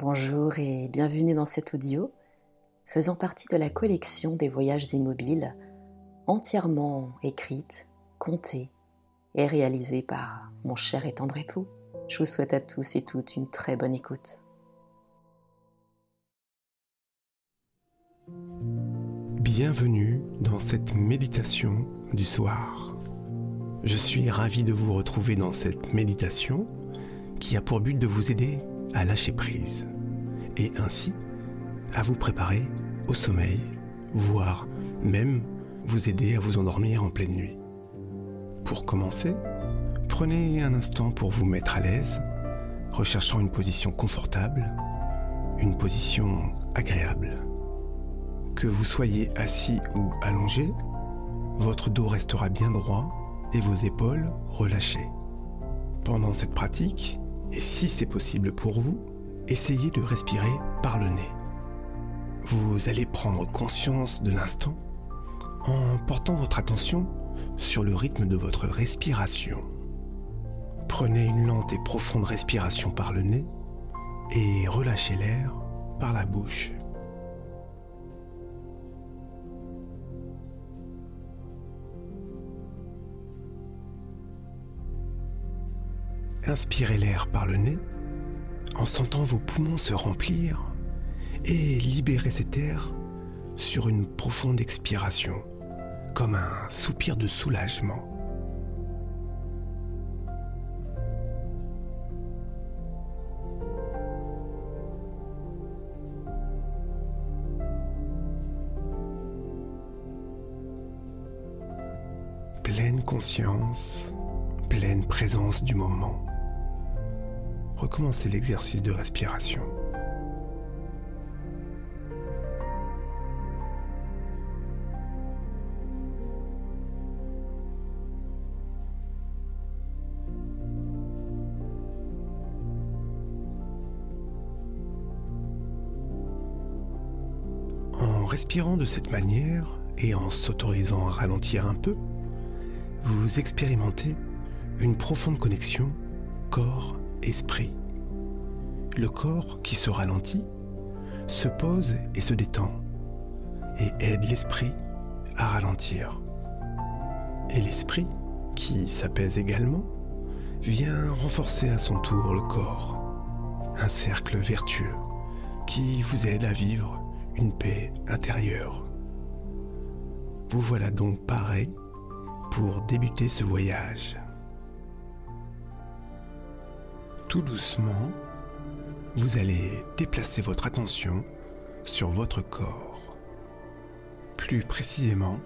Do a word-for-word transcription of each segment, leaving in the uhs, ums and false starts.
Bonjour et bienvenue dans cet audio faisant partie de la collection des voyages immobiles entièrement écrite, comptée et réalisée par mon cher et tendre époux. Je vous souhaite à tous et toutes une très bonne écoute. Bienvenue dans cette méditation du soir. Je suis ravi de vous retrouver dans cette méditation qui a pour but de vous aider à lâcher prise et ainsi à vous préparer au sommeil, voire même vous aider à vous endormir en pleine nuit. Pour commencer, prenez un instant pour vous mettre à l'aise, recherchant une position confortable, une position agréable. Que vous soyez assis ou allongé, votre dos restera bien droit et vos épaules relâchées. Pendant cette pratique, et si c'est possible pour vous, essayez de respirer par le nez. Vous allez prendre conscience de l'instant en portant votre attention sur le rythme de votre respiration. Prenez une lente et profonde respiration par le nez et relâchez l'air par la bouche. Inspirez l'air par le nez en sentant vos poumons se remplir et libérez cet air sur une profonde expiration, comme un soupir de soulagement. Pleine conscience, pleine présence du moment. Recommencez l'exercice de respiration. En respirant de cette manière et en s'autorisant à ralentir un peu, vous expérimentez une profonde connexion corps-esprit. Esprit. Le corps qui se ralentit, se pose et se détend, et aide l'esprit à ralentir. Et l'esprit, qui s'apaise également, vient renforcer à son tour le corps. Un cercle vertueux qui vous aide à vivre une paix intérieure. Vous voilà donc paré pour débuter ce voyage. Tout doucement, vous allez déplacer votre attention sur votre corps, plus précisément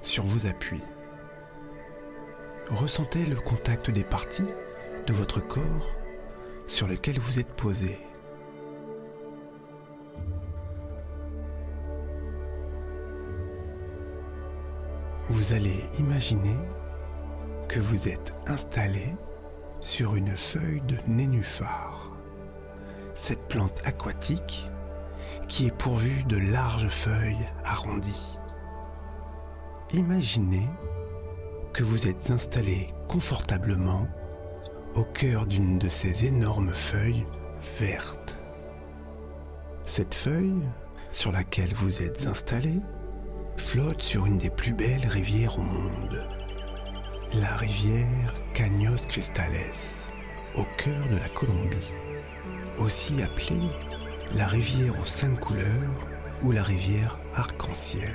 sur vos appuis. Ressentez le contact des parties de votre corps sur lesquelles vous êtes posé. Vous allez imaginer que vous êtes installé sur une feuille de nénuphar, cette plante aquatique qui est pourvue de larges feuilles arrondies. Imaginez que vous êtes installé confortablement au cœur d'une de ces énormes feuilles vertes. Cette feuille sur laquelle vous êtes installé flotte sur une des plus belles rivières au monde. La rivière Caños Cristales, au cœur de la Colombie, aussi appelée la rivière aux cinq couleurs ou la rivière arc-en-ciel.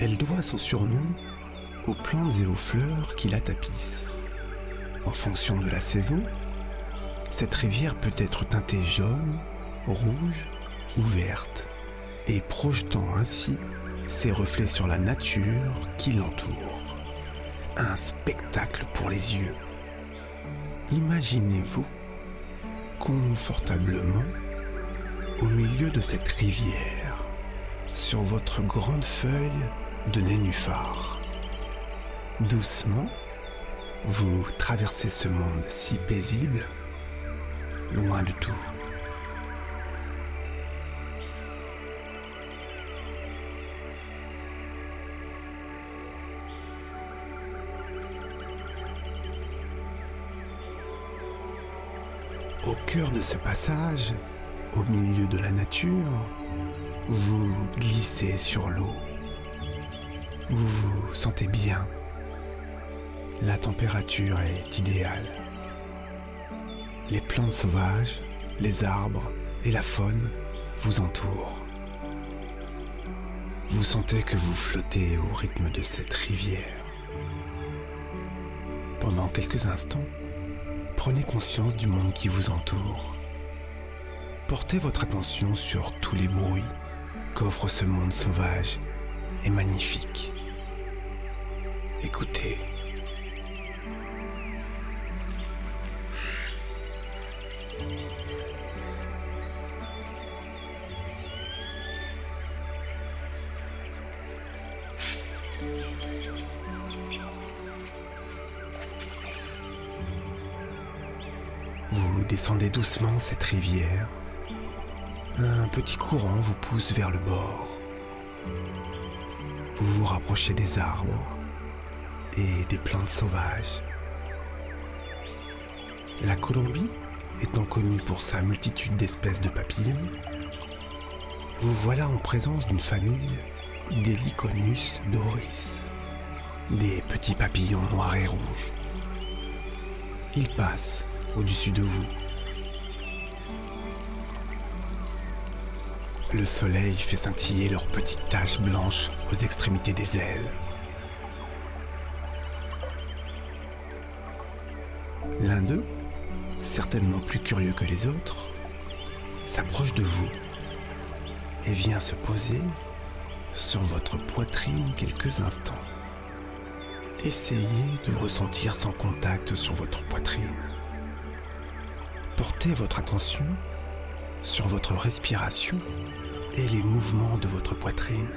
Elle doit son surnom aux plantes et aux fleurs qui la tapissent. En fonction de la saison, cette rivière peut être teintée jaune, rouge ou verte, et projetant ainsi ses reflets sur la nature qui l'entoure. Un spectacle pour les yeux. Imaginez-vous confortablement au milieu de cette rivière, sur votre grande feuille de nénuphar. Doucement, vous traversez ce monde si paisible, loin de tout. au cœur de ce passage, au milieu de la nature, vous glissez sur l'eau. Vous vous sentez bien. La température est idéale. Les plantes sauvages, les arbres et la faune vous entourent. Vous sentez que vous flottez au rythme de cette rivière. Pendant quelques instants, prenez conscience du monde qui vous entoure. Portez votre attention sur tous les bruits qu'offre ce monde sauvage et magnifique. Écoutez. Vous descendez doucement cette rivière. Un petit courant vous pousse vers le bord. Vous vous rapprochez des arbres et des plantes sauvages. La Colombie étant connue pour sa multitude d'espèces de papillons, vous voilà en présence d'une famille d'Heliconius doris, des petits papillons noirs et rouges. Ils passent au-dessus de vous. Le soleil fait scintiller leurs petites taches blanches aux extrémités des ailes. L'un d'eux, certainement plus curieux que les autres, s'approche de vous et vient se poser sur votre poitrine quelques instants. Essayez de ressentir son contact sur votre poitrine. Portez votre attention sur votre respiration et les mouvements de votre poitrine.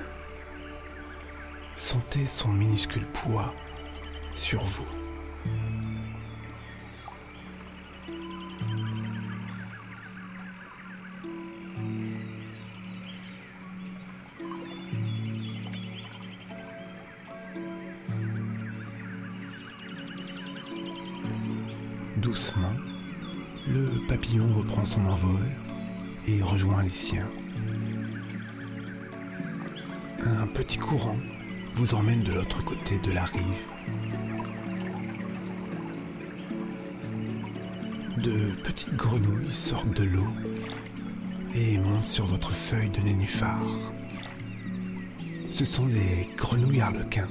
Sentez son minuscule poids sur vous. Doucement, le papillon reprend son envol et rejoint les siens. Un petit courant vous emmène de l'autre côté de la rive. De petites grenouilles sortent de l'eau et montent sur votre feuille de nénuphar. Ce sont des grenouilles arlequins,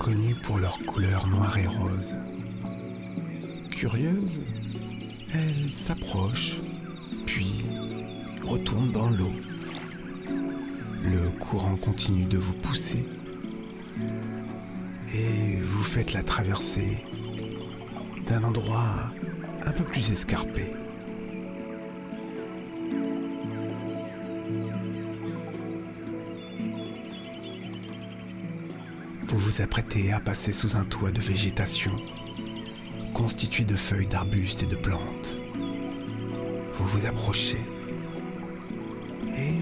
connues pour leur couleur noire et rose. Curieuse, elle s'approche, puis retourne dans l'eau. Le courant continue de vous pousser et vous faites la traversée d'un endroit un peu plus escarpé. Vous vous apprêtez à passer sous un toit de végétation constitué de feuilles d'arbustes et de plantes. Vous vous approchez et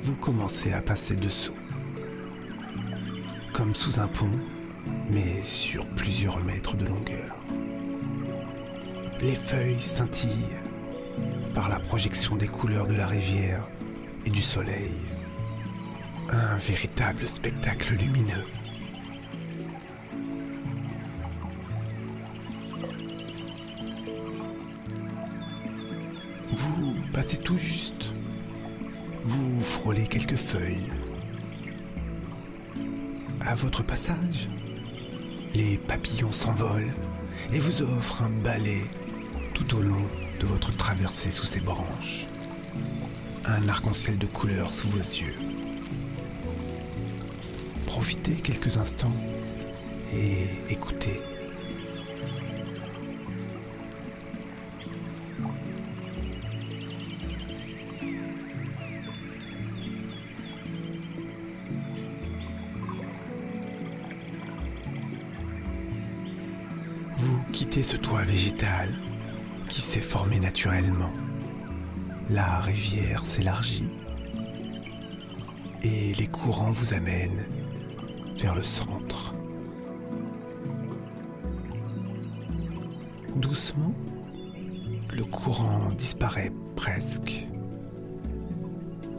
vous commencez à passer dessous, comme sous un pont, mais sur plusieurs mètres de longueur. Les feuilles scintillent par la projection des couleurs de la rivière et du soleil. Un véritable spectacle lumineux. Vous passez tout juste, vous frôlez quelques feuilles. À votre passage, les papillons s'envolent et vous offrent un balai tout au long de votre traversée sous ces branches. Un arc-en-ciel de couleurs sous vos yeux. Profitez quelques instants et écoutez. Quittez ce toit végétal qui s'est formé naturellement. La rivière s'élargit et les courants vous amènent vers le centre. Doucement, Le courant disparaît presque.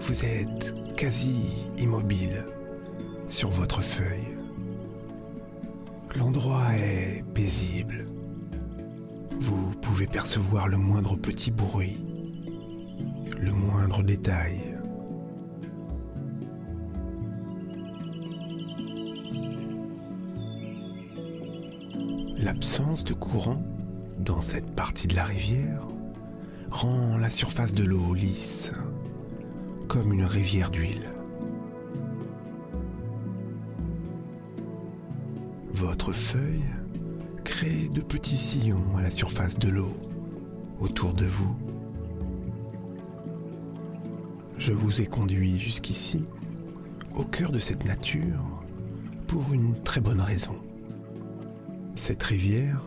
Vous êtes quasi immobile sur votre feuille. L'endroit est paisible. Vous pouvez percevoir le moindre petit bruit, le moindre détail. L'absence de courant dans cette partie de la rivière rend la surface de l'eau lisse, comme une rivière d'huile. Votre feuille crée de petits sillons à la surface de l'eau, autour de vous. Je vous ai conduit jusqu'ici, au cœur de cette nature, pour une très bonne raison. Cette rivière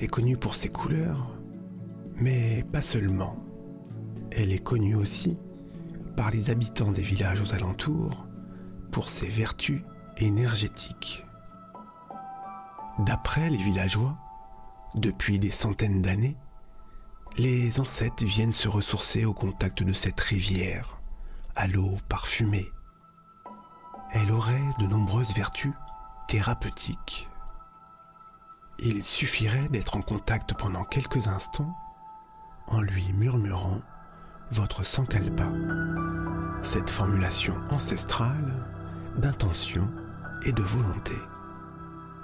est connue pour ses couleurs, mais pas seulement. Elle est connue aussi par les habitants des villages aux alentours pour ses vertus énergétiques. D'après les villageois, depuis des centaines d'années, les ancêtres viennent se ressourcer au contact de cette rivière, à l'eau parfumée. Elle aurait de nombreuses vertus thérapeutiques. Il suffirait d'être en contact pendant quelques instants en lui murmurant votre sankalpa, cette formulation ancestrale d'intention et de volonté.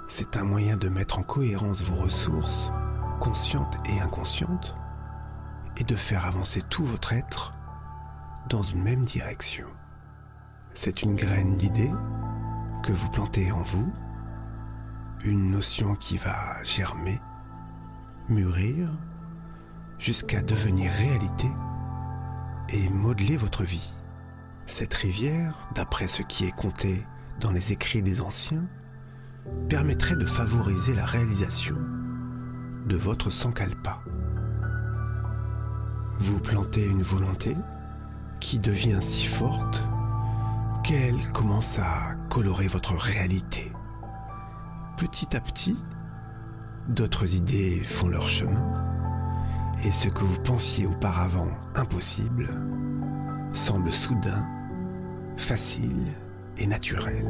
C'est un moyen de mettre en cohérence vos ressources, conscientes et inconscientes, et de faire avancer tout votre être dans une même direction. C'est une graine d'idées que vous plantez en vous, une notion qui va germer, mûrir, jusqu'à devenir réalité et modeler votre vie. Cette rivière, d'après ce qui est compté dans les écrits des anciens, permettrait de favoriser la réalisation de votre sankalpa. Vous plantez une volonté qui devient si forte qu'elle commence à colorer votre réalité. Petit à petit, d'autres idées font leur chemin et ce que vous pensiez auparavant impossible semble soudain, facile et naturel.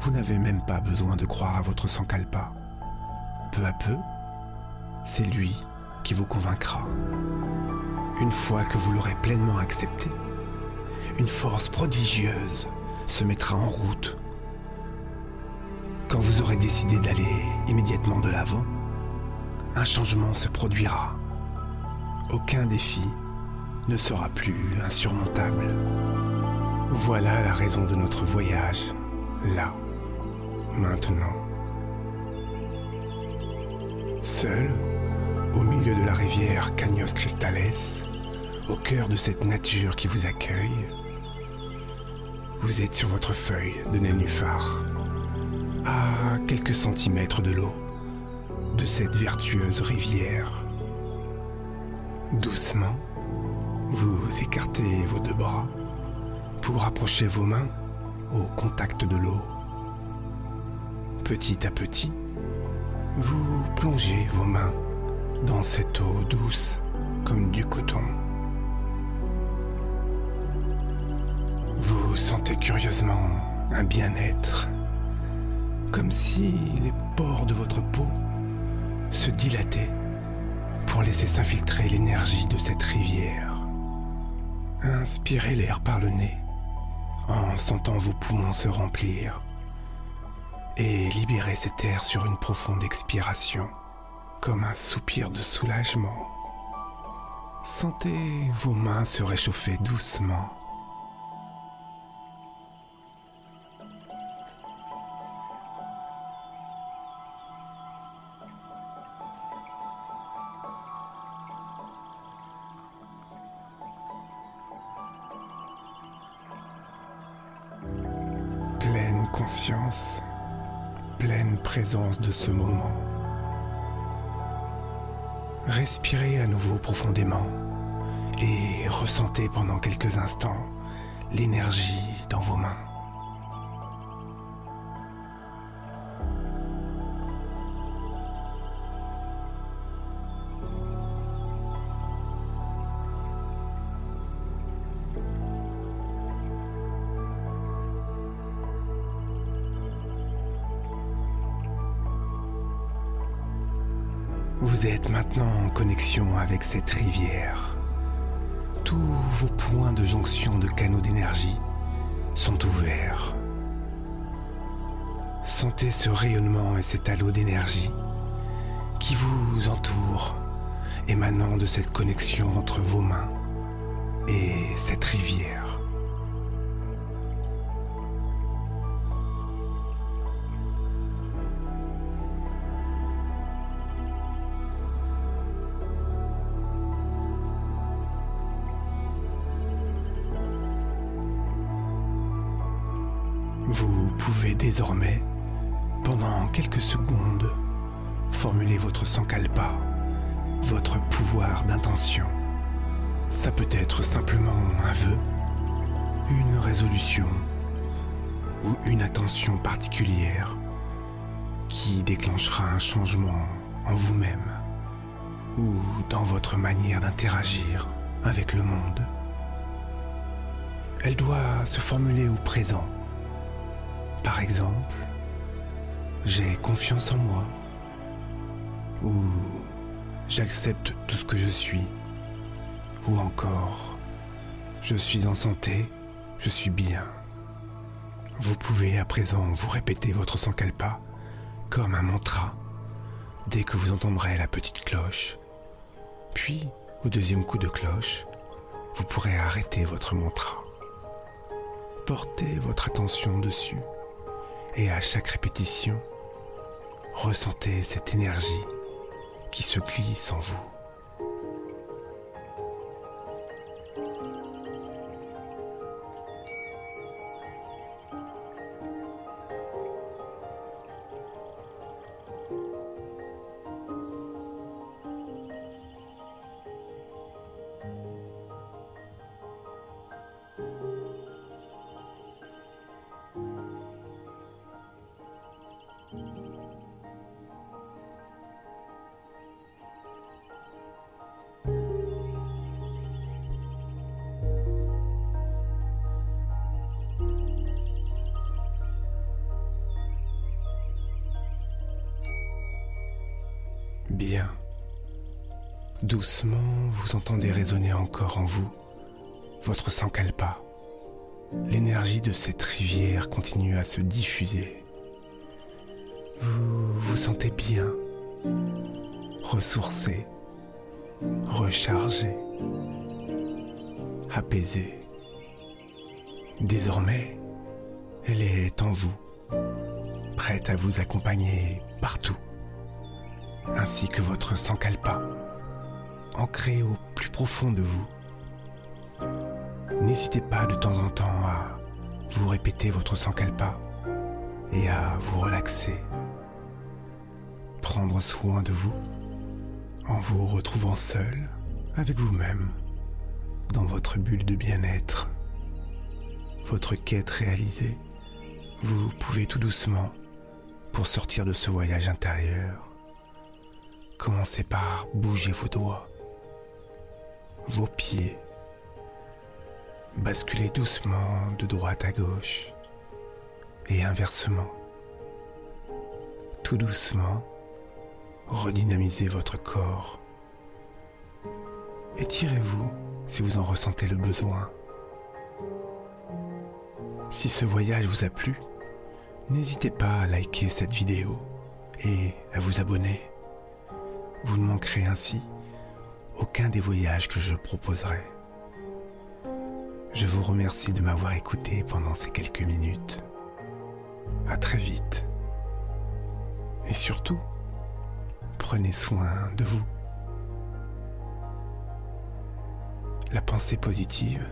Vous n'avez même pas besoin de croire à votre sankalpa. Peu à peu, c'est lui qui vous convaincra. Une fois que vous l'aurez pleinement accepté, une force prodigieuse se mettra en route. Quand vous aurez décidé d'aller immédiatement de l'avant, un changement se produira. Aucun défi ne sera plus insurmontable. Voilà la raison de notre voyage, là, maintenant. Seul, au milieu de la rivière Caños Cristales, au cœur de cette nature qui vous accueille, vous êtes sur votre feuille de nénuphar, à quelques centimètres de l'eau, de cette vertueuse rivière. Doucement, vous écartez vos deux bras pour approcher vos mains au contact de l'eau. Petit à petit, vous plongez vos mains dans cette eau douce comme du coton. Vous sentez curieusement un bien-être, comme si les pores de votre peau se dilataient pour laisser s'infiltrer l'énergie de cette rivière. Inspirez l'air par le nez en sentant vos poumons se remplir et libérez cet air sur une profonde expiration, comme un soupir de soulagement. Sentez vos mains se réchauffer doucement. Pleine conscience, pleine présence de ce moment. Respirez à nouveau profondément et ressentez pendant quelques instants l'énergie dans vos mains. Vous êtes maintenant en connexion avec cette rivière. Tous vos points de jonction de canaux d'énergie sont ouverts. Sentez ce rayonnement et cet halo d'énergie qui vous entoure, émanant de cette connexion entre vos mains et cette rivière. Vous pouvez désormais, pendant quelques secondes, formuler votre sankalpa, votre pouvoir d'intention. Ça peut être simplement un vœu, une résolution ou une attention particulière qui déclenchera un changement en vous-même ou dans votre manière d'interagir avec le monde. Elle doit se formuler au présent. Par exemple, j'ai confiance en moi, ou j'accepte tout ce que je suis, ou encore, je suis en santé, je suis bien. Vous pouvez à présent vous répéter votre sankalpa comme un mantra dès que vous entendrez la petite cloche. Puis, au deuxième coup de cloche, vous pourrez arrêter votre mantra. Portez votre attention dessus. Et à chaque répétition, ressentez cette énergie qui se glisse en vous. Bien. Doucement, vous entendez résonner encore en vous votre sankalpa. L'énergie de cette rivière continue à se diffuser. Vous vous sentez bien, ressourcé, rechargé, apaisé. Désormais, elle est en vous, prête à vous accompagner partout. Ainsi que votre sankalpa, ancré au plus profond de vous. N'hésitez pas de temps en temps à vous répéter votre sankalpa et à vous relaxer, prendre soin de vous en vous retrouvant seul avec vous-même dans votre bulle de bien-être. Votre quête réalisée, vous pouvez tout doucement, pour sortir de ce voyage intérieur, commencez par bouger vos doigts, vos pieds. Basculez doucement de droite à gauche et inversement. Tout doucement, redynamisez votre corps. Étirez-vous si vous en ressentez le besoin. Si ce voyage vous a plu, n'hésitez pas à liker cette vidéo et à vous abonner. Vous ne manquerez ainsi aucun des voyages que je proposerai. Je vous remercie de m'avoir écouté pendant ces quelques minutes. À très vite. Et surtout, prenez soin de vous. La pensée positive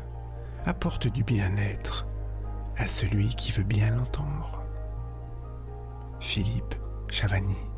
apporte du bien-être à celui qui veut bien l'entendre. Philippe Chavani.